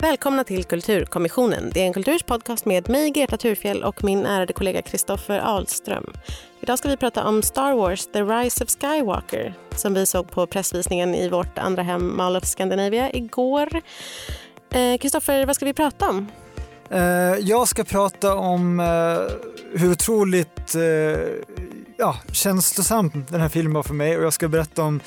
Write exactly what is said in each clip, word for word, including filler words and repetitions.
Välkomna till Kulturkommissionen. Det är en kulturspodcast med mig, Greta Thurfjell, och min ärade kollega Kristoffer Ahlström. Idag ska vi prata om Star Wars, The Rise of Skywalker, som vi såg på pressvisningen i vårt andra hem, Mall of Scandinavia, igår. Kristoffer, eh, vad ska vi prata om? Eh, jag ska prata om eh, hur otroligt eh, ja, känslosam den här filmen var för mig, och jag ska berätta om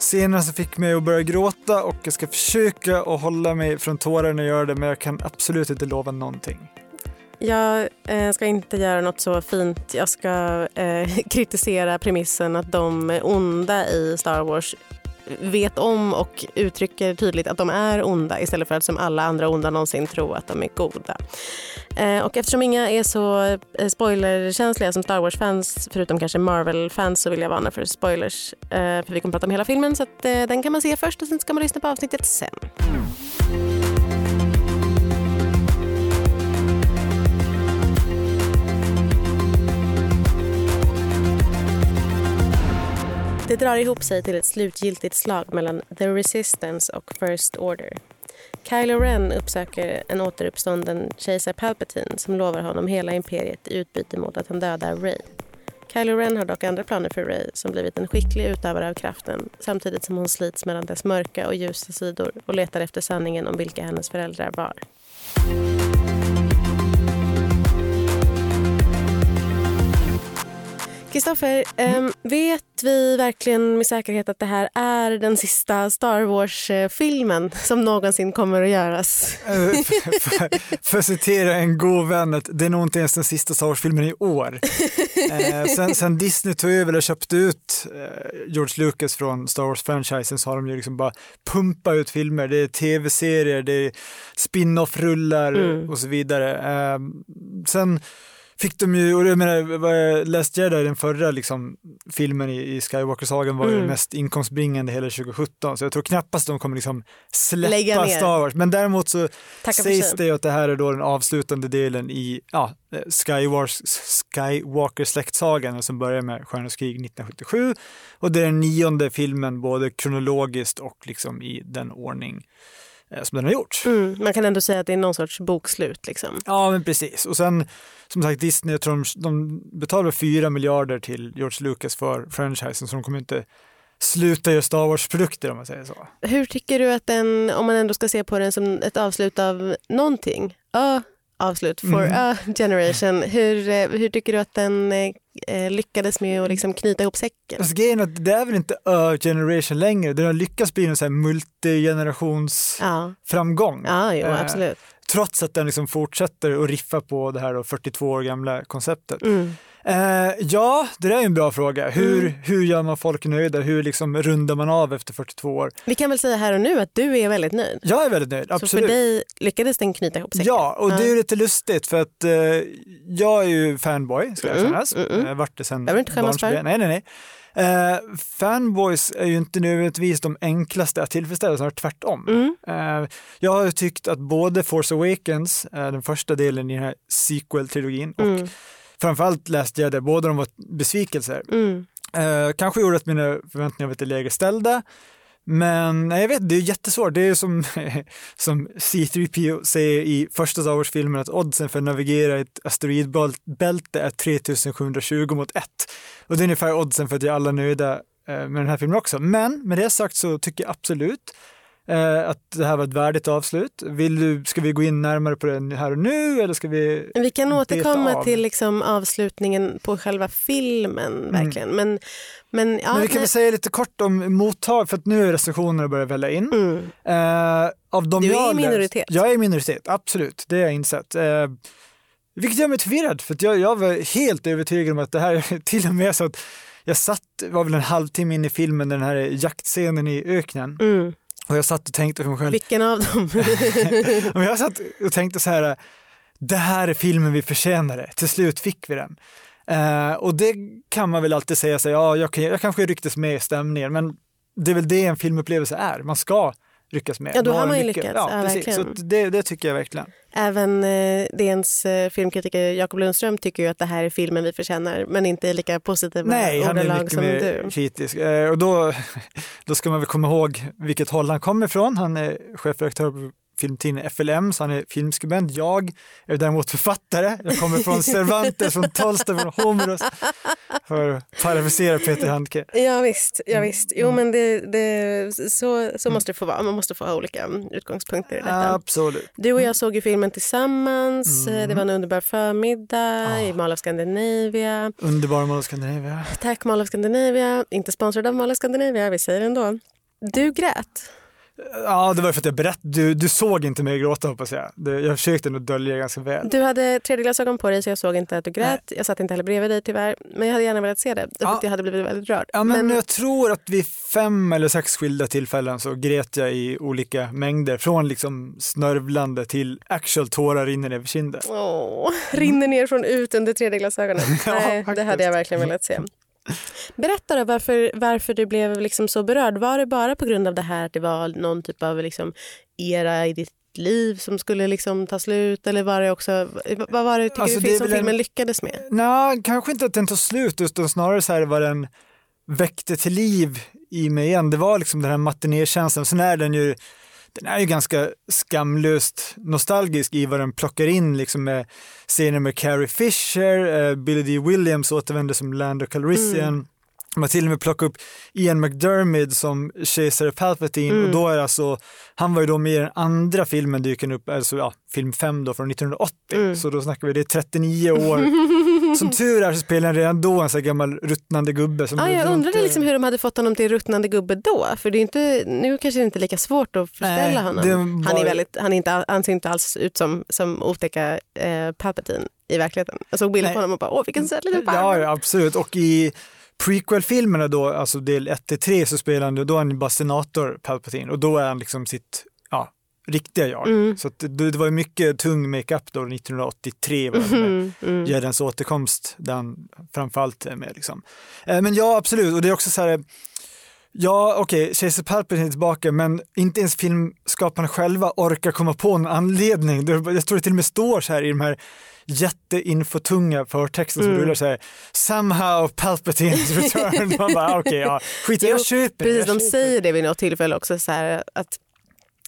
scenerna som fick mig att börja gråta, och jag ska försöka att hålla mig från tårar när jag gör det, men jag kan absolut inte lova någonting. Jag eh, ska inte göra något så fint. Jag ska eh, kritisera premissen att de onda i Star Wars vet om och uttrycker tydligt att de är onda, istället för att som alla andra onda någonsin tror att de är goda. Eh, och eftersom inga är så spoilerkänsliga som Star Wars-fans, förutom kanske Marvel-fans, så vill jag varna för spoilers. Eh, för vi kommer prata om hela filmen, så att, eh, den kan man se först och sen ska man lyssna på avsnittet sen. Det drar ihop sig till ett slutgiltigt slag mellan The Resistance och First Order. Kylo Ren uppsöker en återuppstånden kejsar Palpatine som lovar honom hela imperiet i utbyte mot att han dödar Rey. Kylo Ren har dock andra planer för Rey, som blivit en skicklig utövare av kraften, samtidigt som hon slits mellan dess mörka och ljusa sidor och letar efter sanningen om vilka hennes föräldrar var. Kristoffer, mm. vet vi verkligen med säkerhet att det här är den sista Star Wars-filmen som någonsin kommer att göras? för, för, för att citera en god vän, att det är nog inte ens den sista Star Wars-filmen i år. eh, sen, sen Disney tog över och köpte ut eh, George Lucas från Star Wars-franchisen, så har de ju liksom bara pumpat ut filmer. Det är tv-serier, det är spin-off-rullar mm. och så vidare. Eh, sen... Fick de ju, och jag menar, Last Jedi, den förra liksom, filmen i, i Skywalker-sagan var mm. ju den mest inkomstbringande hela tjugo sjutton, så jag tror knappast de kommer liksom släppa Star Wars. Men däremot så Tacka sägs det att det här är då den avslutande delen i ja, Skywalker-släktsagan som börjar med Stjärnors krig nitton sjuttiosju, och det är den nionde filmen både kronologiskt och liksom i den ordning som den har gjort. Mm, man kan ändå säga att det är någon sorts bokslut. Liksom. Ja, men precis. Och sen, som sagt, Disney, jag tror de, de betalar fyra miljarder till George Lucas för franchisen, så de kommer inte sluta göra Star Wars-produkter, om man säger så. Hur tycker du att den, om man ändå ska se på den som ett avslut av någonting, uh, avslut for mm. a generation, hur, hur tycker du att den eh, lyckades med att liksom knyta ihop säcken? Alltså, grejen är att det är väl inte a generation längre, den har lyckats bli en sån här multigenerations ja. framgång. Ja, jo, eh, absolut. Trots att den liksom fortsätter att riffa på det här då fyrtiotvå år gamla konceptet. Mm. Eh, ja, det där är en bra fråga. Hur, mm. hur gör man folk nöjda? Hur liksom rundar man av efter fyrtiotvå år? Vi kan väl säga här och nu att du är väldigt nöjd. Jag är väldigt nöjd, absolut. Så för dig lyckades den knyta ihop sig? Ja, och ja. det är ju lite lustigt för att eh, jag är ju fanboy, ska jag kännas. Mm, mm, mm. Jag har varit det sedan barnsben. Nej, nej, nej. Eh, fanboys är ju inte nödvändigtvis de enklaste att tillfredsställa, snarare tvärtom. Mm. Eh, jag har tyckt att både Force Awakens, eh, den första delen i den här sequel-trilogin, mm. och framförallt Last Jedi, båda de var besvikelser. Mm. Eh, kanske gjorde att mina förväntningar var lite lägre ställda, men jag vet, det är jättesvårt. Det är som, som C tre P O säger i första Star Wars-filmen, att oddsen för att navigera i ett asteroidbälte är tre tusen sju hundra tjugo mot ett. Och det är ungefär oddsen för att jag är alla nöjda med den här filmen också. Men med det sagt så tycker jag absolut eh, att det här var ett värdigt avslut. Vill du, ska vi gå in närmare på det här och nu? Eller ska vi, vi kan återkomma av? till liksom avslutningen på själva filmen, verkligen. Mm. Men... Men, ja, Men vi kan nej. väl säga lite kort om mottag, för att nu är recensionerna börjar välja in. Mm. Eh, av de du jag är i minoritet. Jag är i minoritet, absolut. Det har jag insett. Eh, vilket gör mig förvirrad, för att jag, jag var helt övertygad om att det här till och med så att jag satt, var väl en halvtimme in i filmen, den här jaktscenen i öknen. Mm. Och jag satt och tänkte för mig själv. Vilken av dem? Men jag satt och tänkte så här, det här är filmen vi förtjänade. Till slut fick vi den. Uh, och det kan man väl alltid säga sig, ja, jag, jag kanske rycktes med i stämningen, men det är väl det en filmupplevelse är. Man ska lyckas med. Ja, då har man ju mycket lyckats. Ja, ja, precis. Så det, det tycker jag verkligen. Även eh, D Ns eh, filmkritiker Jakob Lundström tycker ju att det här är filmen vi förtjänar, men inte lika positiva ordalag som du. Nej, han är mycket mer kritisk. Eh, och då, då ska man väl komma ihåg vilket håll han kommer ifrån. Han är chefredaktör på filmtidningen F L M, så han är filmskribent. Jag är däremot författare. Jag kommer från Cervantes, från Tolstoj, från Homeros. För att parafrasera Peter Handke. Ja visst, ja, visst. Jo, men det, det, så, så måste det få vara. Man måste få ha olika utgångspunkter i detta. Absolut. Du och jag såg ju filmen tillsammans. Mm. Det var en underbar förmiddag ah. i Mall of Scandinavia. Underbar Mall of Scandinavia. Tack Mall of Scandinavia. Inte sponsrad av Mall of Scandinavia, vi säger ändå. Du grät. Ja, det var för att jag berättade. Du, du såg inte mig gråta, hoppas jag. Du, jag försökte nog dölja ganska väl. Du hade tredjeglasögon på dig, så jag såg inte att du grät. Nej. Jag satt inte heller bredvid dig tyvärr. Men jag hade gärna velat se det. Ja. För jag hade blivit väldigt rörd. Ja, men, men jag tror att vid fem eller sex skilda tillfällen så grät jag i olika mängder. Från liksom snörvlande till actual tårar rinner ner för kinden. Åh, rinner ner från ut under tredjeglasögonen. Ja, nej, faktiskt. Det hade jag verkligen velat se. Berätta då varför, varför du blev liksom så berörd. Var det bara på grund av det här att det var någon typ av liksom era i ditt liv som skulle liksom ta slut, eller var det också, vad var det tycker alltså, du det finns som filmen en... lyckades med? Nej, kanske inte att den tog slut, utan snarare så här var den väckte till liv i mig igen. Det var liksom den här matinékänslan. Sen är den ju den är ju ganska skamlöst nostalgisk i vad den plockar in liksom med scener med Carrie Fisher, eh, Billy D. Williams återvänder som Lando Calrissian. Mm. Man till och med plockar upp Ian McDiarmid som kejsare Palpatine. Mm. Och då är alltså, han var ju då med i den andra filmen dyken upp, alltså ja, film fem då från nittonhundraåttio. Mm. Så då snackar vi, det är trettionio år. Som tur är så spelar han redan då en sån gammal ruttnande gubbe. Som ja, jag undrade inte... liksom hur de hade fått honom till ruttnande gubbe då. För det är inte, nu kanske det är inte lika svårt att förställa honom. Var... Han, är väldigt, han är inte, han ser inte alls ut som, som otäcka eh, Palpatine i verkligheten. Jag såg bilder på honom och bara, åh vilken söt liten barn. Ja, absolut. Och i... prequel-filmerna då, alltså del ett till tre, så spelar han, då är han bara senator Palpatine, och då är han liksom sitt ja, riktiga jag. Mm. Så att det, det var ju mycket tung make-up då nittonhundraåttiotre var mm. mm. Jedens återkomst där han framförallt är med liksom. Eh, men ja, absolut, och det är också så här ja, okej, okay, kejsar Palpatine är tillbaka, men inte ens filmskaparna själva orkar komma på en anledning. Jag tror det till och med står så här i de här jätteinfotunga förtexten som mm. rullar så här, somehow Palpatine's return. Man bara, okej, okay, ja, skit, jag köper. Precis, jag de köper. Säger det vid något tillfälle också så här att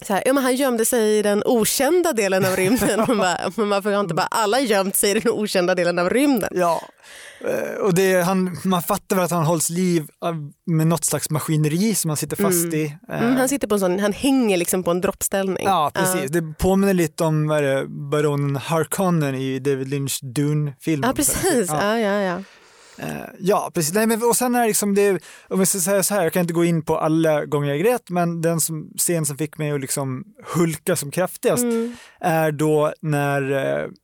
så här, ja, men han gömde sig i den okända delen av rymden. Man bara, varför har inte bara alla gömt sig i den okända delen av rymden? Ja, och det är, han, man fattar väl att han hålls liv med något slags maskineri som han sitter fast mm. i. Mm, han sitter på en sån, han hänger liksom på en droppställning. Ja, precis. Uh. Det påminner lite om vad är det, baron Harkonnen i David Lynch Dune-filmen. Ja, precis. Ja, ja, ja. ja. Ja, precis. Nej, men, och sen är liksom det, om jag ska säga så här, jag kan inte gå in på alla gånger jag grät, men den som, scen som fick mig att liksom hulka som kraftigast mm. är då när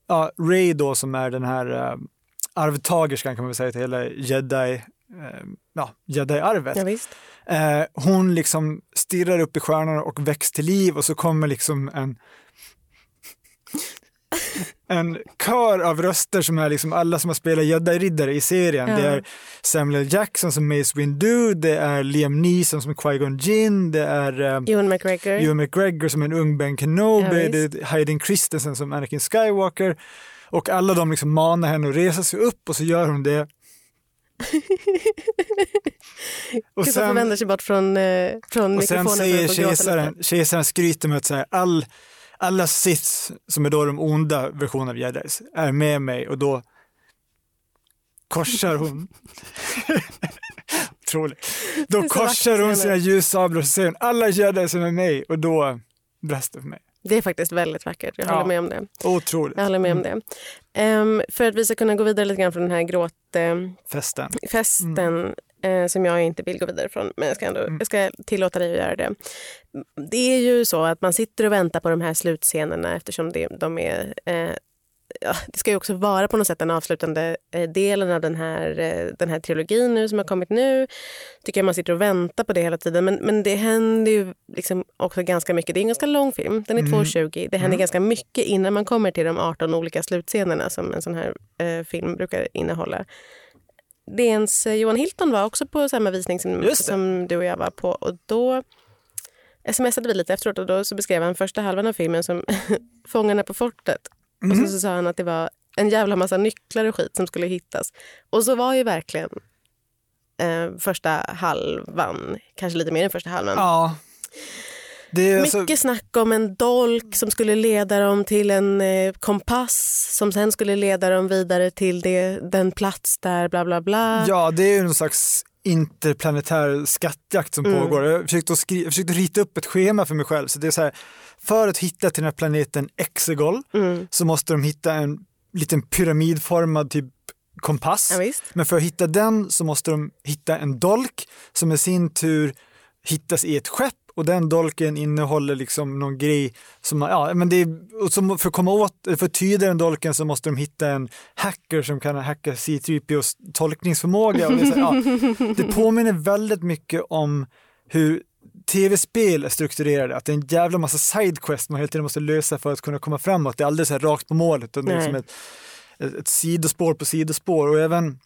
ja, Rey då, som är den här äh, arvtagerskan kan man väl säga till hela Jedi, äh, ja, Jedi-arvet. Ja, visst. Äh, hon liksom stirrar upp i stjärnorna och väcks till liv, och så kommer liksom en... en kör av röster som är liksom alla som har spelat Jedi-riddare i serien. Mm. Det är Samuel Jackson som Mace Windu, det är Liam Neeson som Qui-Gon Jinn, det är um, Ewan McGregor. Ewan McGregor som en ung Ben Kenobi, ja, det är Hayden Christensen som Anakin Skywalker, och alla de liksom manar henne att resa sig upp, och så gör hon det. Och sen vänder sig bort från, eh, från och mikrofonen. Och sen säger kejsaren, kejsaren skryter med att så här, all alla Siths, som är då de onda versionen av Jedi, är med mig, och då korsar hon otroligt. Då korsar hon sina ljussablar och säger alla Jedi som är mig, och då brast det för mig. Det är faktiskt väldigt vackert, jag håller ja, med om det. Otroligt. Jag håller med om det. Um, för att vi ska kunna gå vidare lite grann från den här gråtfesten uh, festen, mm. uh, som jag inte vill gå vidare från, men jag ska, ändå, mm. jag ska tillåta dig att göra det. Det är ju så att man sitter och väntar på de här slutscenerna, eftersom det, de är... Uh, ja, det ska ju också vara på något sätt den avslutande eh, delen av den här, eh, den här trilogin nu som har kommit nu. Tycker jag man sitter och väntar på det hela tiden. Men, men det händer ju liksom också ganska mycket. Det är en ganska lång film. Den är mm. två tjugo. Det händer mm. ganska mycket innan man kommer till de arton olika slutscenerna som en sån här eh, film brukar innehålla. Dens eh, Johan Hilton var också på samma visning som, som du och jag var på. Och då smsade vi lite efteråt och då så beskrev han första halvan av filmen som Fångarna på fortet. Mm. Och så, så sa han att det var en jävla massa nycklar och skit som skulle hittas. Och så var ju verkligen eh, första halvan, kanske lite mer än första halvan. Ja. Det är mycket alltså... snack om en dolk som skulle leda dem till en eh, kompass som sen skulle leda dem vidare till det, den plats där bla bla bla. Ja, det är ju en slags interplanetär skattjakt som mm. pågår. Jag försökte, skri- jag försökte rita upp ett schema för mig själv. Så det är så här, för att hitta till den här planeten Exegol mm. så måste de hitta en liten pyramidformad typ kompass. Ja, visst. Men för att hitta den så måste de hitta en dolk som i sin tur hittas i ett skepp. Och den dolken innehåller liksom någon grej som, ja, men det är, som för att komma åt, för att tyda den dolken så måste de hitta en hacker som kan hacka C tre P O:s tolkningsförmåga. Och det, är så, ja, det påminner väldigt mycket om hur tv-spel är strukturerade. Att det är en jävla massa sidequest man hela tiden måste lösa för att kunna komma framåt. Det är alldeles rakt på målet. Det är som ett, ett sidospår på sidospår. Och även...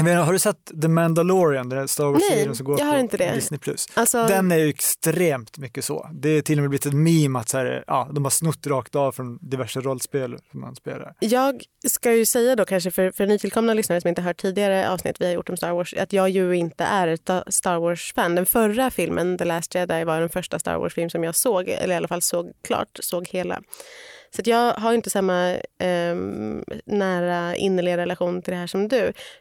Men har du sett The Mandalorian, den Star Wars-serien som går jag har på inte det. Disney+. Alltså... Den är ju extremt mycket så. Det är till och med blivit ett meme att så här, ja, de har snott rakt av från diverse rollspel som man spelar. Jag ska ju säga då kanske för, för nytillkomna lyssnare som inte hört tidigare avsnitt vi har gjort om Star Wars, att jag ju inte är ett Star Wars-fan. Den förra filmen, The Last Jedi, var den första Star Wars-film som jag såg, eller i alla fall såg klart, såg hela. Så att jag har inte samma eh, nära innerliga relation till det här som du.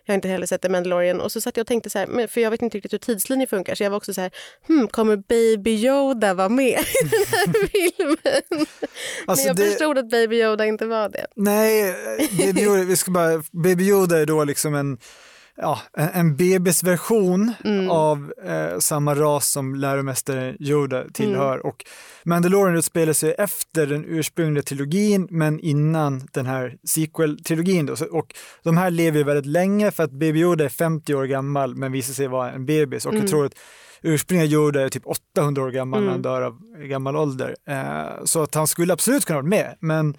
Jag har inte heller sett The Mandalorian. Och så satt jag och tänkte så här, för jag vet inte riktigt hur tidslinjen funkar. Så jag var också så här, hm, kommer Baby Yoda vara med i den här filmen? Alltså men jag det... förstod att Baby Yoda inte var det. Nej, Baby Yoda, vi ska bara, Baby Yoda är då liksom en... Ja, en bebisversion mm. av eh, samma ras som läromästaren Yoda tillhör. Mm. Och Mandalorian utspelar sig efter den ursprungliga trilogin men innan den här sequel-trilogin. Då. Så, och de här lever ju väldigt länge för att Baby Yoda är femtio år gammal men visar sig vara en bebis. Och mm. jag tror att ursprungliga Yoda är typ åttahundra år gammal mm. när han dör av gammal ålder. Eh, så att han skulle absolut kunna vara med, men...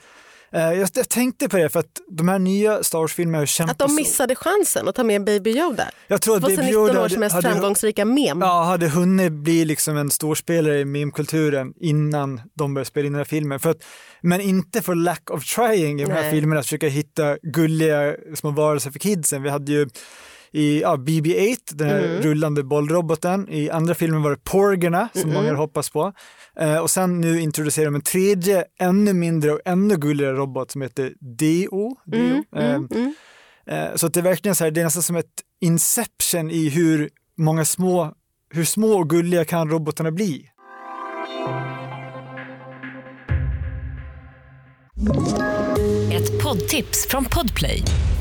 Jag, jag tänkte på det för att de här nya Star Wars-filmerna har kämpat så. Att de missade så. chansen att ta med Baby Yoda. Jag tror att Baby Yoda hade, års mest hade, framgångsrika meme. Ja, hade hunnit bli liksom en storspelare i meme-kulturen innan de började spela in den här filmen. För att, men inte för lack of trying i de här Nej. filmerna att försöka hitta gulliga små varelser för kidsen. Vi hade ju i ja, B B åtta, den här mm. rullande bollroboten. I andra filmen var det Porgerna, som mm-mm. många hoppas på. Eh, och sen nu introducerar de en tredje, ännu mindre och ännu gulligare robot som heter D O. Mm. D O. Eh, mm. eh, så att det är verkligen så här, det är nästan som ett inception i hur många små, hur små och gulliga kan robotarna bli. Ett poddtips från Podplay.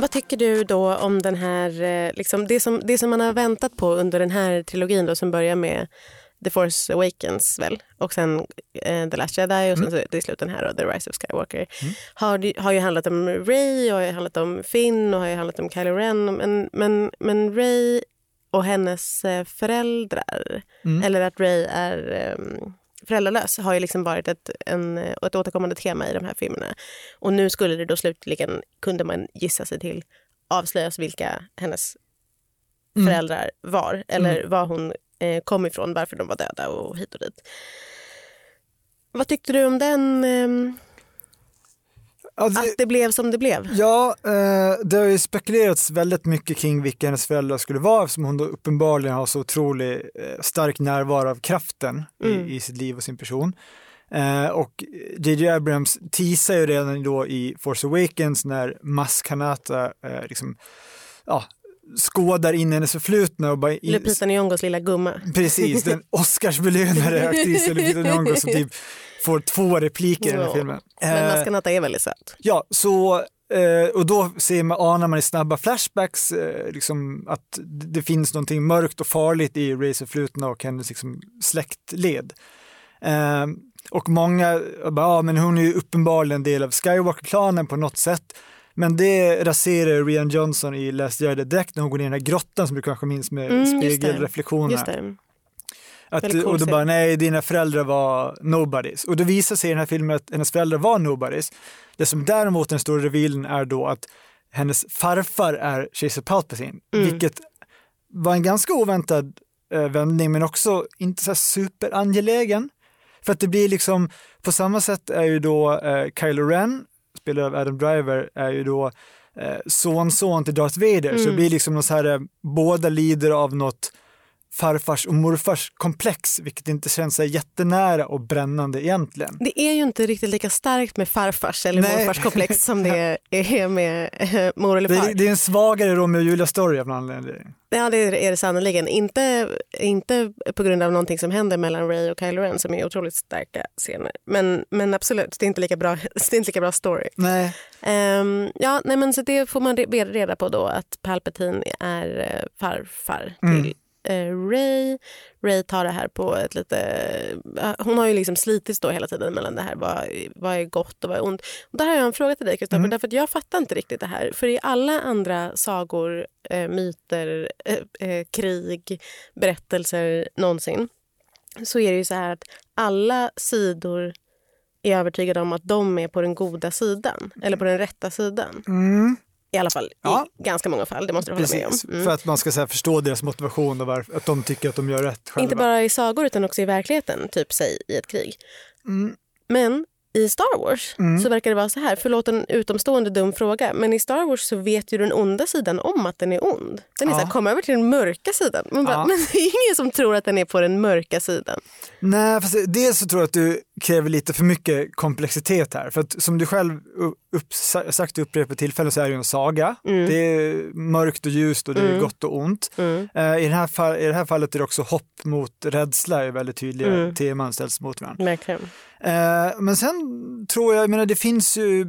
Vad tycker du då om den här, liksom, det, som, det som man har väntat på under den här trilogin då, som börjar med The Force Awakens väl, och sen eh, The Last Jedi och sen mm. så till slut den här då, The Rise of Skywalker. Mm. Har, har ju handlat om Rey och har ju handlat om Finn och har ju handlat om Kylo Ren. Men, men, men Rey och hennes föräldrar, mm. eller att Rey är... Um, föräldralös har ju liksom varit ett, en, ett återkommande tema i de här filmerna. Och nu skulle det då slutligen, kunde man gissa sig till, avslöjas vilka hennes mm. föräldrar var. Eller mm. var hon eh, kom ifrån, varför de var döda och hit och dit. Vad tyckte du om den... Eh, Ja, det, att det blev som det blev. Ja, eh, det har ju spekulerats väldigt mycket kring vilka hennes föräldrar skulle vara eftersom hon då uppenbarligen har så otroligt eh, stark närvaro av kraften mm. i, i sitt liv och sin person. Eh, och J J. Abrams teasar ju redan då i Force Awakens när Maz Kanata eh, liksom, ja, skådar in hennes förflutna. Och bara in... Lupita Nyongos lilla gumma. Precis, den Oscarsbelönade aktrisen Lupita Nyongo som typ får två repliker i den här filmen. Men Maz Kanata är väldigt söt. Ja, så, och då ser man, anar man i snabba flashbacks liksom, att det finns någonting mörkt och farligt i Racer-flutna och hennes liksom, släktled. Eh, och många bara, ja, men hon är ju uppenbarligen del av Skywalker-klanen på något sätt. Men det raserar Rian Johnson i Last Jedi direkt när hon går ner i den här grottan som du kanske minns med mm, spegelreflektioner. Just det. Att, cool och då bara, nej, dina föräldrar var nobodies. Och då visar sig i den här filmen att hennes föräldrar var nobodies. Det som däremot den stora revealen är då att hennes farfar är kejsar Palpatine. Mm. Vilket var en ganska oväntad eh, vändning, men också inte så superangelägen. För att det blir liksom, på samma sätt är ju då eh, Kylo Ren, spelad av Adam Driver, är ju då eh, son-son till Darth Vader. Mm. Så det blir liksom något så här, eh, båda lider av något farfars och morfars komplex, vilket inte känns så jättenära och brännande egentligen. Det är ju inte riktigt lika starkt med farfars eller Nej. morfars komplex som det är med mor eller far. Det, det är en svagare Romeo och Julia story av någon anledning. Ja, det är det sannoliken. Inte, inte på grund av någonting som händer mellan Rey och Kylo Ren som är otroligt starka scener. Men, men absolut, det är inte lika bra, det är inte lika bra story. Nej. Um, ja, nej, men så det får man reda på då, att Palpatine är farfar till mm. Rey. Rey tar det här på ett lite... Hon har ju liksom slitits då hela tiden mellan det här. Vad, vad är gott och vad är ont? Och där har jag en fråga till dig, Kristoffer. Mm. Därför att jag fattar inte riktigt det här. För i alla andra sagor, äh, myter, äh, äh, krig, berättelser någonsin, så är det ju så här att alla sidor är övertygade om att de är på den goda sidan. Eller på den rätta sidan. Mm. I alla fall, ja. I ganska många fall, det måste du hålla Precis, med om. Mm. För att man ska så här, förstå deras motivation och varför, att de tycker att de gör rätt själva. Inte bara i sagor utan också i verkligheten, typ säg i ett krig. Mm. Men i Star Wars mm. så verkar det vara så här, förlåt en utomstående dum fråga, men i Star Wars så vet ju den onda sidan om att den är ond. Den är ja. så här, kom över till den mörka sidan. Man bara, ja. Men det är ingen som tror att den är på den mörka sidan. Nej, fast dels så tror jag att du kräver lite för mycket komplexitet här. För att som du själv upp, sagt i upprepet tillfällen så är det ju en saga. Mm. Det är mörkt och ljust och det mm. är gott och ont. Mm. Uh, i, den här fall, I det här fallet är det också hopp mot rädsla, är väldigt tydliga mm. teman ställs mot varandra. Verkligen. Uh, men sen tror jag, jag menar, det finns ju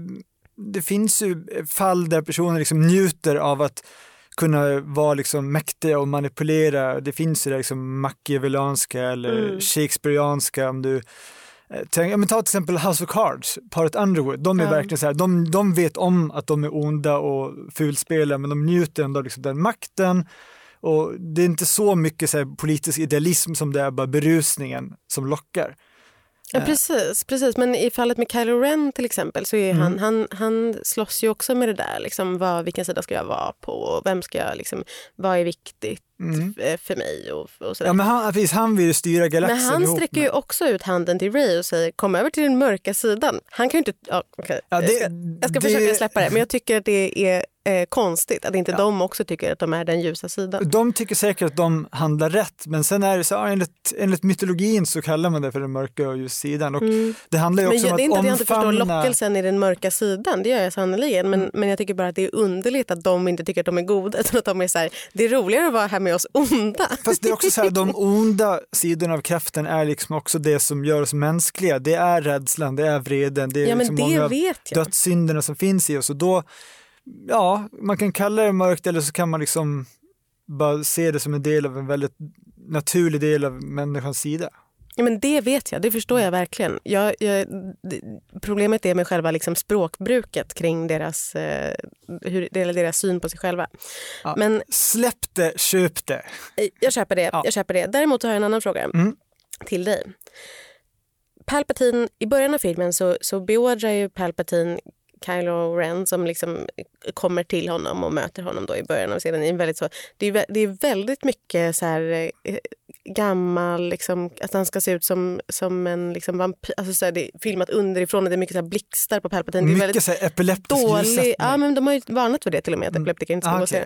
det finns ju fall där personer liksom njuter av att kunna vara liksom mäktiga och manipulera. Det finns ju det liksom machiavellanska eller mm. shakespearianska, om du tänk, ja, men ta till exempel House of Cards, paret Underwood, de är mm. verkligen så här, de, de vet om att de är onda och fulspelare, men de njuter ändå liksom den makten. Och det är inte så mycket så här politisk idealism som det är bara berusningen som lockar. Ja, precis, precis. Men i fallet med Kylo Ren till exempel så är mm. han, han, han slåss ju också med det där. Liksom, vad, vilken sida ska jag vara på? Vem ska jag, liksom, vad är viktigt mm. för mig? Och, och sådär. Ja, men han, precis, han vill ju styra galaxen. Men han sträcker ju också ut handen till Rey och säger, kom över till den mörka sidan. Han kan ju inte... Ja, okay. ja, det, jag ska, jag ska det, försöka släppa det, men jag tycker att det är eh, konstigt att inte ja. de också tycker att de är den ljusa sidan. De tycker säkert att de handlar rätt, men sen är det så, enligt, enligt mytologin så kallar man det för den mörka och ljusa sidan. Och mm. det handlar ju också men, om det att omfamna... Jag inte förstår lockelsen i den mörka sidan, det gör jag sannoliken, mm. men, men jag tycker bara att det är underligt att de inte tycker att de är goda, utan att de är så här, det är roligare att vara här med oss onda. Fast det är också så här, de onda sidorna av kraften är liksom också det som gör oss mänskliga. Det är rädslan, det är vreden, det är ja, liksom det många dödssynderna som finns i oss. Och då, ja, man kan kalla det mörkt eller så kan man liksom bara se det som en del av en väldigt naturlig del av människans sida. Ja, men det vet jag, det förstår jag verkligen. Jag, jag, problemet är med själva liksom språkbruket kring deras, eh, hur, deras syn på sig själva. Ja. Men, släpp det, köp det. Jag köper det, ja. jag köper det. Däremot har jag en annan fråga mm. till dig. Palpatine, i början av filmen så, så beordrar ju Palpatine Kylo Ren som liksom kommer till honom och möter honom då i början av serien. Det är väldigt så, det är, det är väldigt mycket så här gammal liksom, att han ska se ut som som en liksom vampyr, alltså så här, det är filmat underifrån och det är mycket så här blixtar på Palpatine. Det är mycket så här epileptisk dålig. Ja, men de har ju varnat för det till och med att mm. epileptiker inte ska gå och se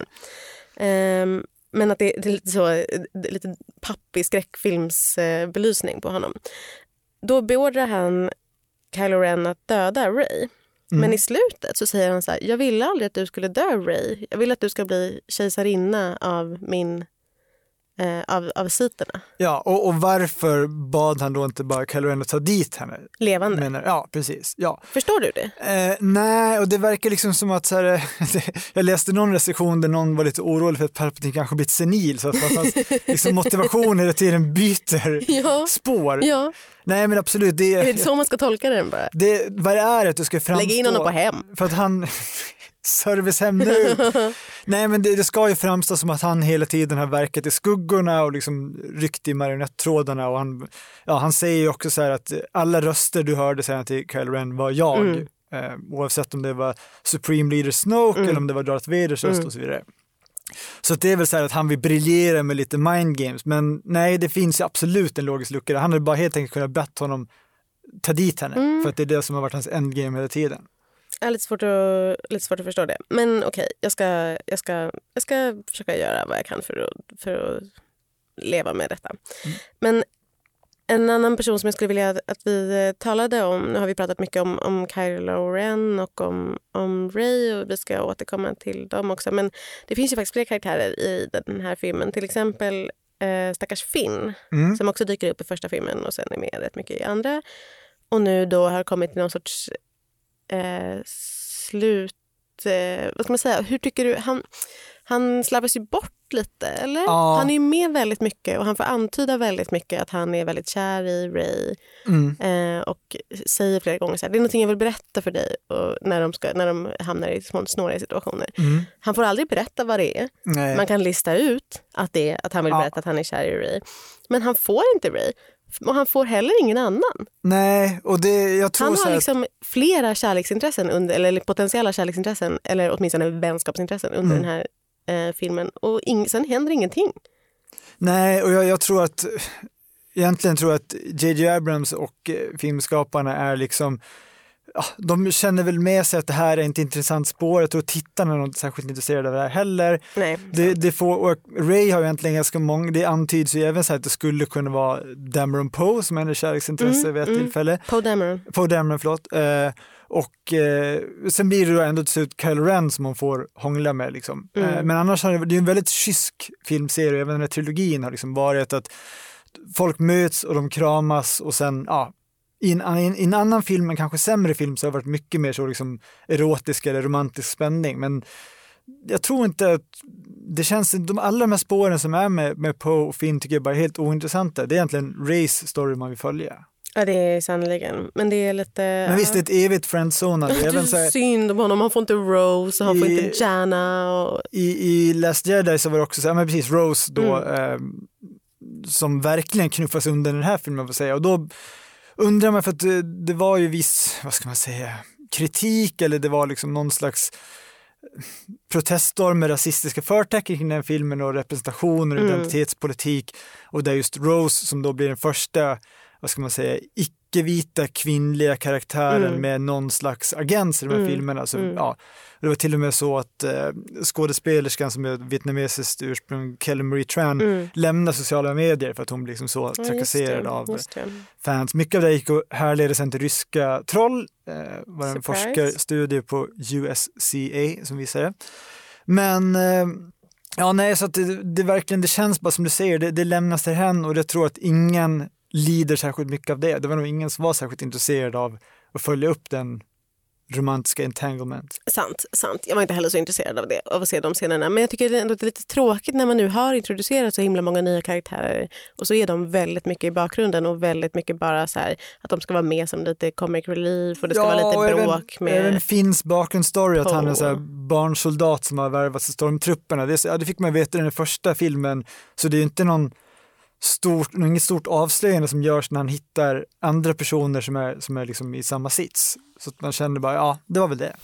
den. Men att det är lite så lite pappig skräckfilmsbelysning på honom. Då beordrar han Kylo Ren att döda Rey. Mm. Men i slutet så säger han så här, jag ville aldrig att du skulle dö, Rey. Jag ville att du ska bli kejsarinna av min eh, av, av siterna. Ja, och, och varför bad han då inte bara Kylo Ren att ta dit henne? Levande. Menar, ja, precis. Ja. Förstår du det? Eh, nej, och det verkar liksom som att så här, jag läste någon recension där någon var lite orolig för att Palpatine kanske blivit senil, så att fast, liksom motivation hela tiden byter ja. spår. Ja. Nej, men absolut. Det är, är det så man ska tolka den bara? Det, vad är det att du ska framstå? Lägg in honom på hem. För att han... Servicehem nu. Nej, men det, det ska ju framstå som att han hela tiden har verkat i skuggorna och liksom ryckt i marionettrådarna, och han, ja, han säger ju också så här att alla röster du hörde sedan till Kylo Ren var jag. Mm. Eh, oavsett om det var Supreme Leader Snoke mm. eller om det var Darth Vaders röst mm. och så vidare. Så det är väl så här att han vill briljera med lite mind games, men nej, det finns ju absolut en logisk lucka. Han hade bara helt enkelt kunnat bett honom ta dit henne mm. för att det är det som har varit hans endgame hela tiden. Det är lite svårt att, lite svårt att förstå det. Men okej, okay, jag, ska, jag, ska, jag ska försöka göra vad jag kan för att, för att leva med detta. Mm. Men en annan person som jag skulle vilja att vi talade om, nu har vi pratat mycket om, om Kylo Ren och om, om Rey, och vi ska återkomma till dem också. Men det finns ju faktiskt fler karaktärer i den här filmen. Till exempel eh, stackars Finn, mm. som också dyker upp i första filmen och sen är med rätt mycket i andra. Och nu då har kommit till någon sorts... Eh, slut eh, vad ska man säga, hur tycker du han, han slarvas ju bort lite, eller? Ja. Han är ju med väldigt mycket och han får antyda väldigt mycket att han är väldigt kär i Rey mm. eh, och säger flera gånger så här, det är någonting jag vill berätta för dig, och när, de ska, när de hamnar i små snåriga situationer mm. han får aldrig berätta vad det är. Nej. Man kan lista ut att, det, att han vill ja. berätta att han är kär i Rey, men han får inte Rey. Och han får heller ingen annan. Nej, och det, jag tror han har så här liksom att... flera kärleksintressen under, eller potentiella kärleksintressen, eller åtminstone vänskapsintressen under mm. den här eh, filmen. Och ing- sen händer ingenting. Nej, och jag, jag tror att egentligen tror jag att J J. Abrams och eh, filmskaparna är liksom, ja, de känner väl med sig att det här är inte intressant spåret, och tittarna är något särskilt intresserade av det här heller. Nej, det, det får, och Rey har ju egentligen ganska många, det antyds ju även så här att det skulle kunna vara Dameron Poe som är kärleksintresse mm, vid ett mm. tillfälle. Poe Dameron. Poe Dameron, förlåt. Eh, och eh, sen blir det då ändå till slut Kylo Ren som hon får hångla med liksom. Mm. Eh, men annars har det, det är en väldigt kysk filmserie, även den här trilogin har liksom varit att folk möts och de kramas, och sen ja, I en, I en annan film, en kanske sämre film, så har det varit mycket mer så liksom erotisk eller romantisk spänning. Men jag tror inte att det känns... De, alla de här spåren som är med, med Poe och Finn tycker jag bara är helt ointressanta. Det är egentligen Reys story man vill följa. Ja, det är sannoliken. Men det är lite... Men visst, det är ett evigt friendzonande. Det är så synd om honom. Han får inte Rose, han i, får inte Jana. Och... I, I Last Jedi så var det också så här, men precis, Rose då mm. eh, som verkligen knuffas under den här filmen, får säga. Och då... Undrar man, för att det, det var ju viss, vad ska man säga, kritik, eller det var liksom någon slags proteststorm med rasistiska förtecken kring den filmen, och representationer och mm. identitetspolitik, och där just Rose som då blir den första, vad ska man säga, icke-vita kvinnliga karaktären mm. med någon slags agens i de här mm. filmerna. Så, mm. ja, det var till och med så att eh, skådespelerskan som är vietnamesiskt ursprung, Kelly Marie Tran, mm. lämnar sociala medier för att hon blir liksom så ja, trakasserad av fans. Mycket av det gick och härleddes till ryska troll. Eh, var en forskarstudie på U S C A som visar det. Men... Eh, ja, nej, så att det, det verkligen, det känns bara som du säger, det, det lämnas till henne, och jag tror att ingen lider särskilt mycket av det. Det var nog ingen som var särskilt intresserad av att följa upp den romantiska entanglement. Sant, sant. Jag var inte heller så intresserad av det, av att se de scenerna. Men jag tycker det är lite tråkigt när man nu har introducerat så himla många nya karaktärer, och så är de väldigt mycket i bakgrunden och väldigt mycket bara så här att de ska vara med som lite comic relief, och det ska ja, vara lite bråk även, med... Ja, finns bakgrundsstory att han är så här barnsoldat som har värvats i stormtrupperna. Det, är så, ja, det fick man veta i den första filmen, så det är ju inte någon stort, inget stort avslöjande som görs när han hittar andra personer som är, som är liksom i samma sits. Så att man kände bara, ja, det var väl det.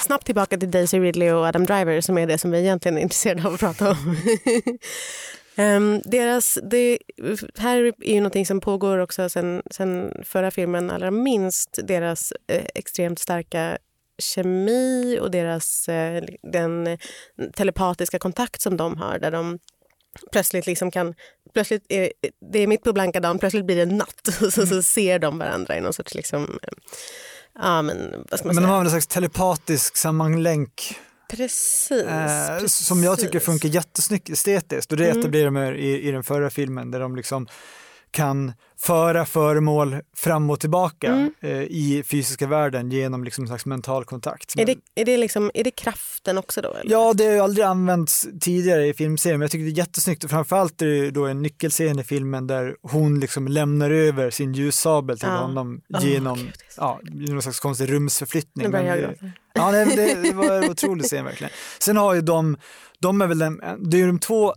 Snabbt tillbaka till Daisy Ridley och Adam Driver, som är det som vi egentligen är intresserade av att prata om. um, deras, det här är ju någonting som pågår också sen, sen förra filmen, allra minst deras eh, extremt starka kemi och deras den telepatiska kontakt som de har, där de plötsligt liksom kan, plötsligt är, det är mitt på blanka dagen, plötsligt blir det natt och så, så ser de varandra i någon sorts liksom, ja men vad ska man säga, men de har en slags telepatisk sammanlänk. Precis, eh, precis. Som jag tycker funkar jättesnyggt estetiskt. Och det mm. blir de här i, i den förra filmen där de liksom kan föra föremål fram och tillbaka mm. eh, i fysiska världen genom liksom en slags mental kontakt. Är det, är det, liksom, är det kraften också då? Eller? Ja, det har ju aldrig använts tidigare i filmserien, men jag tycker det är jättesnyggt, och framförallt är det då en nyckelscen i filmen där hon liksom lämnar över sin ljussabel till ah. honom genom oh, Gud, ja, någon slags konstig rumsförflyttning. Men det, ja, det, det var en otrolig scen verkligen. Sen har ju de, de är väl den, det är ju de två.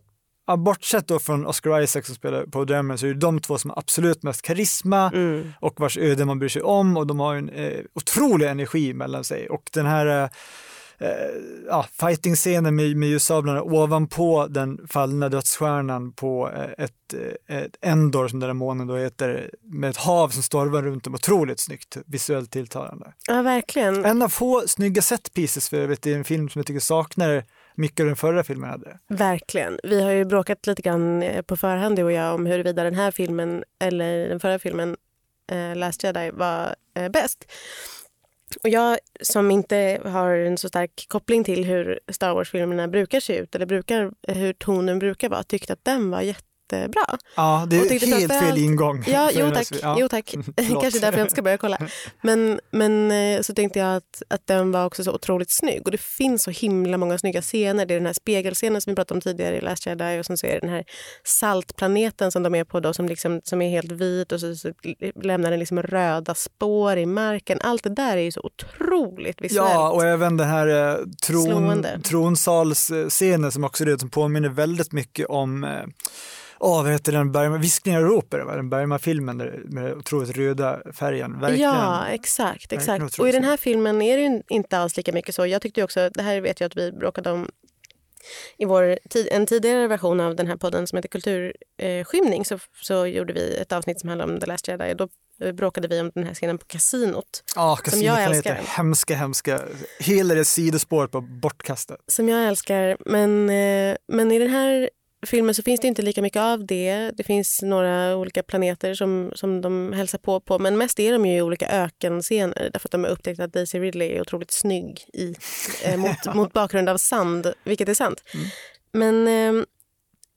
Ja, bortsett då från Oscar Isaac som spelar Poe Dameron, så är det de två som har absolut mest karisma mm. och vars öde man bryr sig om, och de har en eh, otrolig energi mellan sig. Och den här eh, ja, fighting-scenen med, med ljussablarna ovanpå den fallna dödsstjärnan på eh, ett, ett Endor, som den här månen då heter, med ett hav som storvar runt dem, otroligt snyggt, visuellt tilltalande. Ja, verkligen. En av få snygga set pieces för övrigt i en film som jag tycker saknar mycket av den förra filmen hade. Verkligen. Vi har ju bråkat lite grann på förhand, du och jag, om huruvida den här filmen eller den förra filmen eh, Last Jedi var eh, bäst. Och jag som inte har en så stark koppling till hur Star Wars-filmerna brukar se ut eller brukar, hur tonen brukar vara, tyckte att den var jättebra. Ja, det är helt fel allt... ingång. Ja, jo tack. Ja. Jo, tack. Kanske därför jag inte ska börja kolla. Men, men så tänkte jag att, att den var också så otroligt snygg. Och det finns så himla många snygga scener. Det är den här spegelscenen som vi pratade om tidigare i Last Jedi. Och sen så är det den här saltplaneten som de är på då, som, liksom, som är helt vit. Och så, så lämnar den liksom röda spår i marken. Allt det där är ju så otroligt visuellt. Ja, och även den här eh, tron, tronsalsscenen som också är det, som påminner väldigt mycket om... Eh, Åh, oh, vad heter den? Bergman, Viskningar och rop, den Bergman-filmen med den otroligt röda färgen. Verkligen, ja, exakt. exakt. Och i den här filmen är det ju inte alls lika mycket så. Jag tyckte ju också, det här vet jag att vi bråkade om i vår tid, en tidigare version av den här podden som heter Kulturskymning, så, så gjorde vi ett avsnitt som handlade om The Last Jedi. Då bråkade vi om den här scenen på kasinot. Ja, ah, kasinot som jag älskar. Hemska, hemska. Hela det sidospåret på bortkastet. Som jag älskar. Men, men i den här filmen så finns det inte lika mycket av det. Det finns några olika planeter som, som de hälsar på på. Men mest är de ju i olika ökenscener. Därför att de har upptäckt att Daisy Ridley är otroligt snygg i, eh, mot, mot bakgrund av sand. Vilket är sant. Mm. Men eh,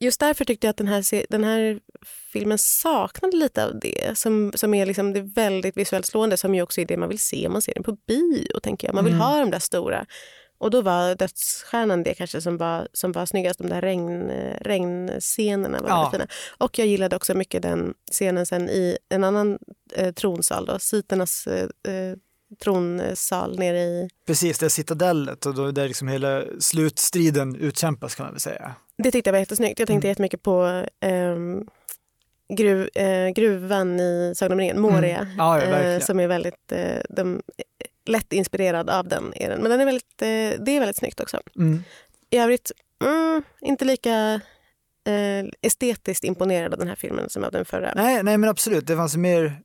just därför tyckte jag att den här, den här filmen saknade lite av det. Som, som är liksom det väldigt visuellt slående. Som ju också är det man vill se. Man ser den på bio, tänker jag. Man vill mm. ha de där stora... Och då var dödsstjärnan det kanske som var, som var snyggast. De där regn, regnscenerna var ja. fina. Och jag gillade också mycket den scenen sen i en annan eh, tronsal. Då, Siternas eh, tronsal nere i... Precis, det är citadellet. Och då är det liksom hela slutstriden utkämpas, kan man väl säga. Det tyckte jag var jättesnyggt. Jag tänkte mm. jättemycket på... Eh, Gruv, eh, gruvan i Sagan om ringen, Moria, mm. ja, eh, som är väldigt eh, de, lätt inspirerad av den. Är den. Men den är väldigt, eh, det är väldigt snyggt också. Mm. I övrigt, mm, inte lika eh, estetiskt imponerad av den här filmen som av den förra. Nej, nej men absolut. Det fanns mer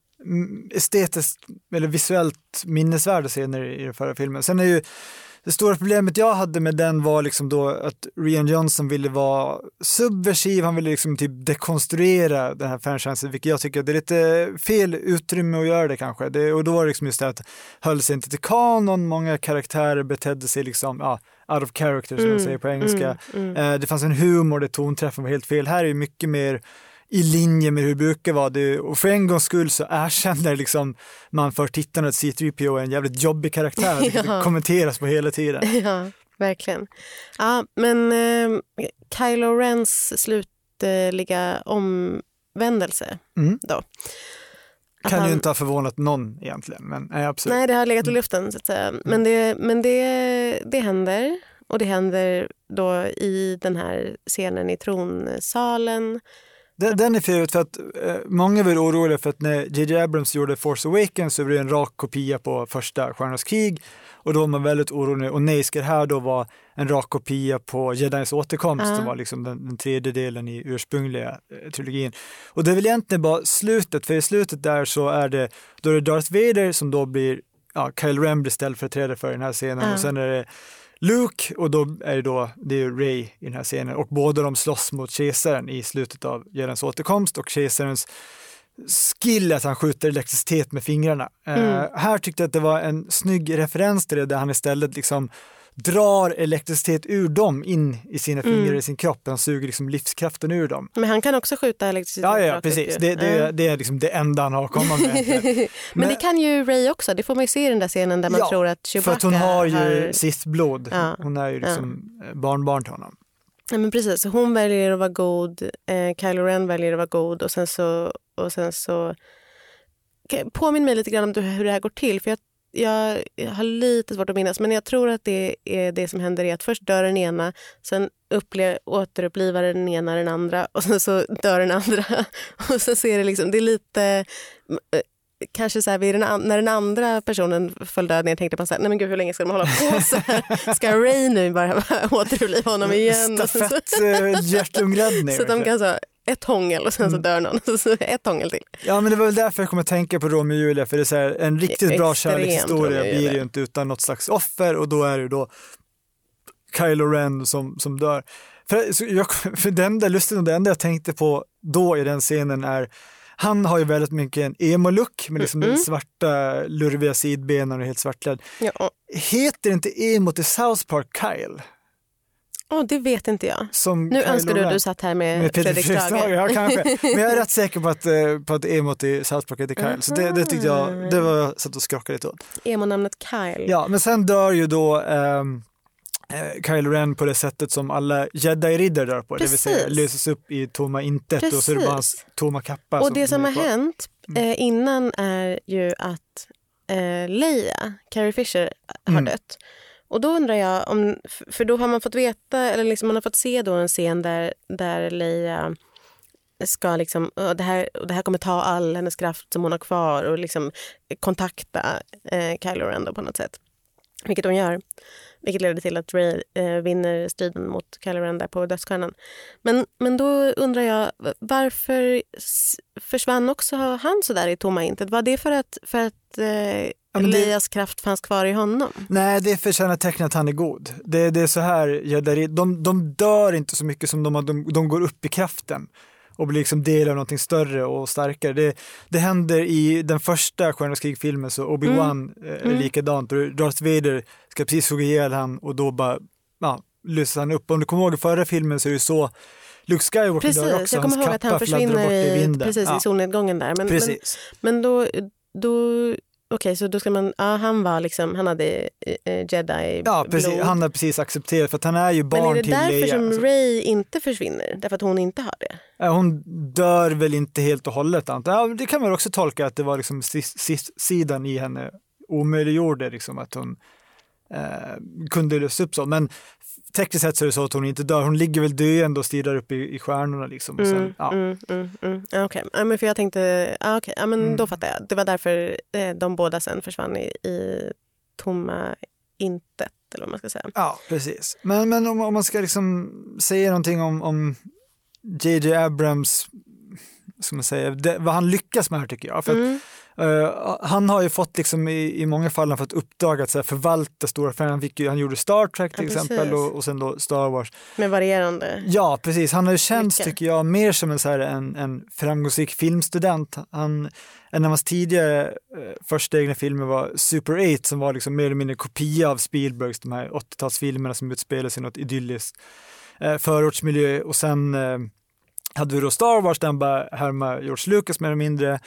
estetiskt eller visuellt minnesvärda scener i den förra filmen. Sen är ju det stora problemet jag hade med den var liksom då att Rian Johnson ville vara subversiv. Han ville liksom typ dekonstruera den här franchisen, vilket jag tycker det är lite fel utrymme att göra det kanske. Det, och då var det liksom just det att höll sig inte till kanon. Många karaktärer betedde sig liksom ja, out of character, som mm, jag säger på engelska. Mm, mm. Eh, det fanns en humor, det tonträffen var helt fel. Här är ju mycket mer i linje med hur det brukar vara det, och för en gångs skull så erkänner liksom man för tittarna att C tre P O är en jävligt jobbig karaktär vilket ja. kommenteras på hela tiden. Ja, verkligen. Ja, men eh, Kylo Rens slutliga omvändelse mm. då. Att kan han... ju inte ha förvånat någon egentligen, men nej, absolut. Nej, det har legat i luften så att säga. Mm. Men det men det det händer, och det händer då i den här scenen i tronsalen. Den är förut för att eh, många var oroliga för att när J J. Abrams gjorde Force Awakens så blev det en rak kopia på första Stjärnornas krig, och då var man väldigt orolig, och nej, ska det här då vara en rak kopia på Jedis återkomst uh-huh. som var liksom den, den tredje delen i ursprungliga eh, trilogin. Och det är väl egentligen bara slutet, för i slutet där så är det, då är det Darth Vader som då blir, ja, Kylo Ren blir ställföreträdare för den här scenen uh-huh. och sen är det Luke, och då är det då det är Rey i den här scenen, och båda de slåss mot kejsaren i slutet av Jedins återkomst, och kejsarens skill att han skjuter elektricitet med fingrarna. Mm. Uh, här tyckte jag att det var en snygg referens till det, där han istället liksom drar elektricitet ur dem in i sina fingrar, mm. i sin kropp. Han suger liksom livskraften ur dem. Men han kan också skjuta elektricitet. Ja, ja precis. Det, det, mm. det är liksom det enda han har att komma med. Men, men det kan ju Rey också. Det får man ju se i den där scenen där man ja, tror att Chewbacca... för att hon har ju har... sitt blod. Ja. Hon är ju liksom ja. barnbarn till honom. Ja, men precis. Hon väljer att vara god. Eh, Kylo Ren väljer att vara god. Och sen så... Och sen så... Påminn mig lite grann om hur det här går till. För jag Jag har lite svårt att minnas, men jag tror att det är det som händer är att först dör den ena, sen upple- återupplivar den ena den andra och sen så dör den andra. Och sen så är det liksom, det är lite, kanske så här, vid den, när den andra personen föll död ner tänkte man så här, nej men gud hur länge ska de hålla på så här? Ska Rey nu bara återuppliva honom igen? Stafett hjärtlungräddning. Så de kan så ett hångel och sen så dör någon. Ett hångel till. Ja, men det var väl därför jag kom att tänka på Romeo och Julia. För det är så här, en riktigt bra kärlekshistoria blir ju inte utan något slags offer. Och då är det då Kylo Ren som, som dör. För, så jag, för den där lusten och det enda jag tänkte på då i den scenen är... Han har ju väldigt mycket en emo-look med liksom mm-hmm. den svarta, lurviga sidbenen och helt svartklädd. Ja. Heter inte emo till South Park Kyle? Åh, oh, det vet inte jag. Som nu Kylo önskar du att du satt här med, med Fredrik Strage. Ja, kanske. Men jag är rätt säker på att, på att emot i South Park heter Kyle. Mm. Så det, det tyckte jag, det var så att du skrockade lite åt. Emo-namnet Kyle. Ja, men sen dör ju då um, Kylo Ren på det sättet som alla Jedi-riddare dör på. Precis. Det vill säga löses upp i tomma intet. Precis. Och så är det bara hans tomma kappa. Och som det som har hänt mm. eh, innan är ju att eh, Leia, Carrie Fisher, har mm. dött. Och då undrar jag om, för då har man fått veta, eller liksom man har fått se då en scen där, där Leia ska liksom, det här, det här kommer ta all hennes kraft som hon har kvar och liksom kontakta eh, Kylo Ren då på något sätt. Vilket hon gör. Vilket leder till att Rey eh, vinner striden mot Kylo Ren där på dödsstjärnan. Men, men då undrar jag, varför försvann också han så där i tomma intet? Var det för att, för att eh, Leias kraft fanns kvar i honom? Nej, det är för känna tecknet att han är god. Det, det är så här, ja, där, de, de dör inte så mycket som de, de, de går upp i kraften och blir liksom del av någonting större och starkare. Det, det händer i den första Stjärnornas krig-filmen så Obi-Wan mm. är mm. likadant. Darth Vader ska precis hugga ihjäl han och då bara ja, lyser han upp. Om du kommer ihåg i förra filmen så är det så Luke Skywalker precis, dör också. Jag kommer ihåg att han försvinner i, precis, ja. i solnedgången där. Men, men, men då... då Okej, så då ska man... Ja, han var liksom... Han hade eh, Jedi-blod. Ja, precis, han har precis accepterat för att han är ju barn till Leia. Men är det därför Leia, som Rey inte försvinner? Därför att hon inte har det? Hon dör väl inte helt och hållet. Ja, det kan man också tolka att det var liksom sist, sist, sidan i henne omöjliggjorde liksom att hon eh, kunde lösa upp så. Men tekniskt sett så är det så att hon inte dör. Hon ligger väl döende och stirrar upp i, i stjärnorna liksom. Och sen, mm, ja. mm, mm, mm. Okej, okay. ja, men för jag tänkte, ja, okay. ja men mm. då fattar jag. Det var därför eh, de båda sen försvann i, i tomma intet, eller vad man ska säga. Ja, precis. Men, men om, om man ska liksom säga någonting om, om J J. Abrams, ska man säga, det, vad han lyckas med här tycker jag. För mm. att Uh, han har ju fått liksom i, i många fall han fått uppdrag att så här, förvalta stora affärer. Han, fick ju, han gjorde Star Trek till ja, exempel och, och sen då Star Wars. Med varierande. Ja, precis. Han har ju känts, tycker jag, mer som en, så här, en, en framgångsrik filmstudent. Han, en av hans tidigare eh, första egna filmer var Super åtta som var liksom mer eller mindre kopia av Spielbergs, de här åttiotalsfilmerna som utspelar sig i något idylliskt eh, förortsmiljö. Och sen eh, hade vi då Star Wars, den bara härmar George Lucas mer eller mindre.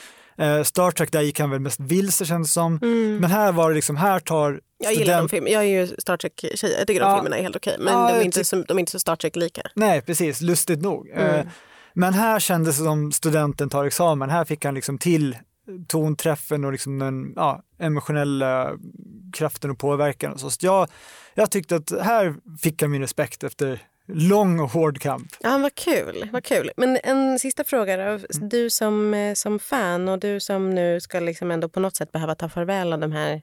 Star Trek, där gick han väl mest vilse känns som. Mm. Men här var det liksom, här tar... Jag gillar student... de filmerna. Jag är ju Star Trek-tjej. Jag tycker ja. de filmerna är helt okej. Men ja, de, är inte ty... som, de är inte så Star Trek-lika. Nej, precis. Lustigt nog. Mm. Men här kändes det som studenten tar examen. Här fick han liksom till tonträffen och liksom den ja, emotionella kraften och påverkan. Och så. Så jag, jag tyckte att här fick han min respekt efter... lång och hård kamp. Ja, vad kul, vad kul. Men en sista fråga då. Du som, som fan och du som nu ska liksom ändå på något sätt behöva ta farväl av de här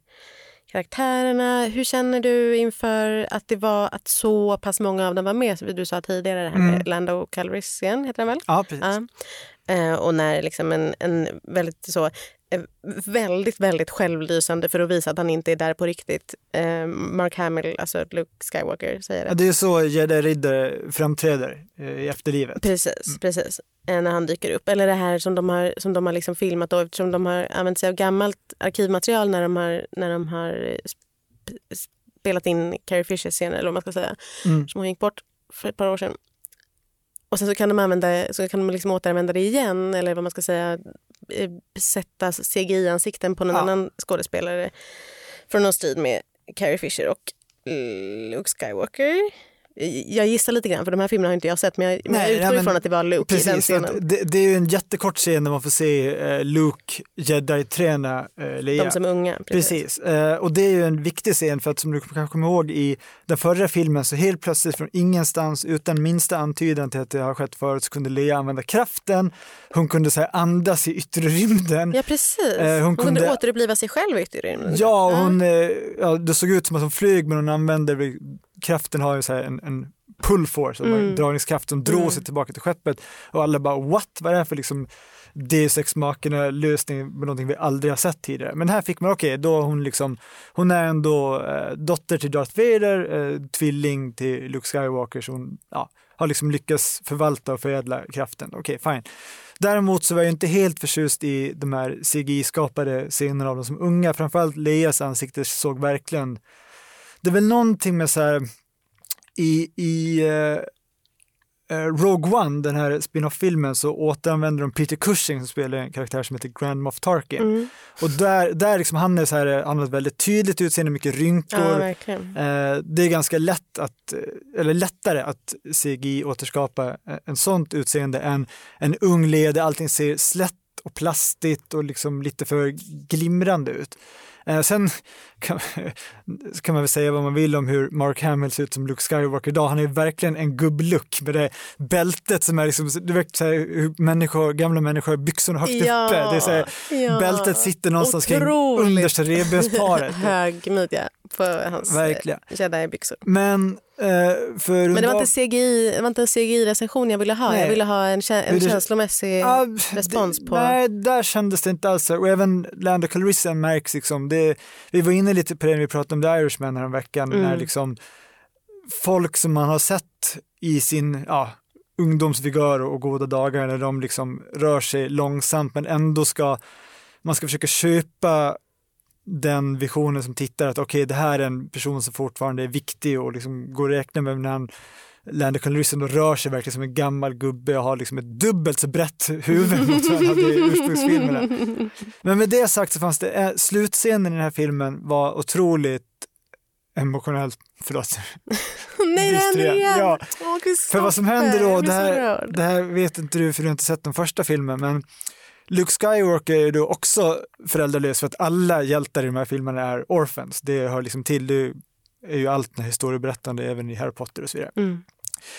karaktärerna. Hur känner du inför att det var att så pass många av dem var med? Du sa tidigare det här med mm. Lando Calrissian, heter han väl? Ja, precis. Ja. Och när liksom en, en väldigt så... väldigt, väldigt självlysande för att visa att han inte är där på riktigt. Eh, Mark Hamill, alltså Luke Skywalker, säger det. Ja, det är så Jedi Riddare framträder eh, i efterlivet. Precis, mm. precis. Eh, när han dyker upp. Eller det här som de har, som de har liksom filmat då, eftersom de har använt sig av gammalt arkivmaterial när de har, när de har sp- sp- spelat in Carrie Fisher scener, eller vad man ska säga, mm. som hon gick bort för ett par år sedan. Och sen så kan de använda, så kan de liksom återanvända det igen, eller vad man ska säga, sätta C G I-ansikten på någon ja. annan skådespelare från någon strid med Carrie Fisher och Luke Skywalker. Jag gissar lite grann, för de här filmerna har inte jag sett, men jag, Nej, jag utgår ja, ifrån att det var Luke precis, i den scenen. Det, det är ju en jättekort scen där man får se Luke, Jedi, träna Leia. De som är unga. Precis, precis. Och det är ju en viktig scen, för att som du kanske kommer ihåg i den förra filmen, så helt plötsligt från ingenstans, utan minsta antydan till att det har skett förut, så kunde Leia använda kraften. Hon kunde så här andas i yttre rymden. Ja, precis. Hon, hon kunde, kunde återuppliva sig själv i yttre rymden. Ja, hon, mm. ja, det såg ut som att hon flyg, men hon använde... Kraften har ju så här en, en pull force, mm. en dragningskraft som drar sig tillbaka till skeppet. Och alla bara, what? Vad är det här för liksom Deus Ex Machina lösning med någonting vi aldrig har sett tidigare? Men här fick man, okej, okay, då hon liksom, hon är ändå eh, dotter till Darth Vader, eh, tvilling till Luke Skywalker, så hon ja, har liksom lyckats förvalta och förädla kraften. Okej, okay, fine. Däremot så var jag inte helt förtjust i de här C G I-skapade scenerna av dem som unga. Framförallt Leias ansikte såg verkligen... Det är väl någonting med så här i, i eh, Rogue One, den här spin-off-filmen, så återanvänder de Peter Cushing, som spelar en karaktär som heter Grand Moff Tarkin. Mm. Och där, där liksom han är så här, han har ett väldigt tydligt utseende, mycket rynkor. Ja, verkligen. Eh, det är ganska lätt att, eller lättare att C G I återskapa en sånt utseende än en ung led. Allting ser slätt och plastigt och liksom lite för glimrande ut. Sen kan, kan man väl säga vad man vill om hur Mark Hamill ser ut som Luke Skywalker idag. Han är verkligen en gubbluck med det bältet som är liksom, du vet så här, hur människor, gamla människor, byxorna högt ja, uppe. Det är så här, ja. Bältet sitter någonstans kring understa revbensparet. Hög midja på hans Jedi-byxor. Men... För men det var, var... C G I, det var inte en C G I-recension jag ville ha. Nej. Jag ville ha en, kä- en det... känslomässig ah, respons det, på... Nej, där kändes det inte alls. Och även Lando Calrissian märks liksom. Det, vi var inne lite på det när vi pratade om The Irishman här om veckan. Mm. När liksom folk som man har sett i sin ja, ungdomsvigör och goda dagar, när de liksom rör sig långsamt, men ändå ska man ska försöka köpa den visionen som tittar att okej, okay, det här är en person som fortfarande är viktig och liksom går att räkna med, när han Lando Calrissian och rör sig verkligen som en gammal gubbe och har liksom ett dubbelt så brett huvud mot vad han hade i ursprungsfilmerna. Men med det sagt så fanns det slutscenen i den här filmen var otroligt emotionellt, förlåt. Nej, det händer igen. Ja. Åh, för vad som händer då, det här, det här vet inte du för du har inte sett den första filmen, men Luke Skywalker är då också föräldralös, för att alla hjältar i de här filmerna är orphans. Det hör liksom till, det är ju allt när historieberättande, även i Harry Potter och så vidare. Mm.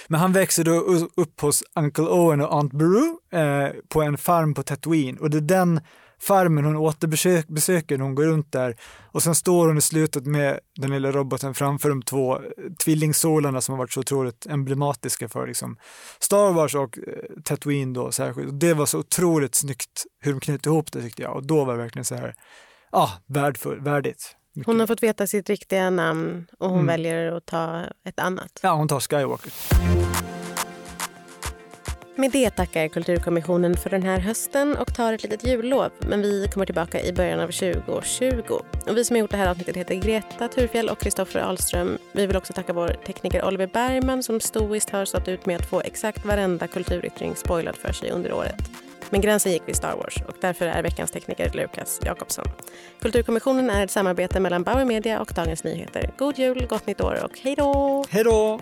Men han växer då upp hos Uncle Owen och Aunt Beru eh, på en farm på Tatooine. Och det är den farmen hon återbesöker när hon går runt där. Och sen står hon i slutet med den lilla roboten framför de två tvillingsolarna som har varit så otroligt emblematiska för liksom Star Wars och Tatooine då särskilt. Och det var så otroligt snyggt hur de knöt ihop det, tyckte jag. Och då var det verkligen så här, ja, ah, värdfull, värdigt. Mycket. Hon har fått veta sitt riktiga namn och hon mm. väljer att ta ett annat. Ja, hon tar Skywalker. Med det tackar Kulturkommissionen för den här hösten och tar ett litet jullov. Men vi kommer tillbaka i början av tjugo tjugo. Och vi som har gjort det här avsnittet heter Greta Thurfjell och Kristoffer Ahlström. Vi vill också tacka vår tekniker Oliver Bergman, som stoiskt har stått ut med att få exakt varenda kulturyttring spoilad för sig under året. Men gränsen gick vid Star Wars och därför är veckans tekniker Lukas Jakobsson. Kulturkommissionen är ett samarbete mellan Bauer Media och Dagens Nyheter. God jul, gott nytt år och hej då! Hej då!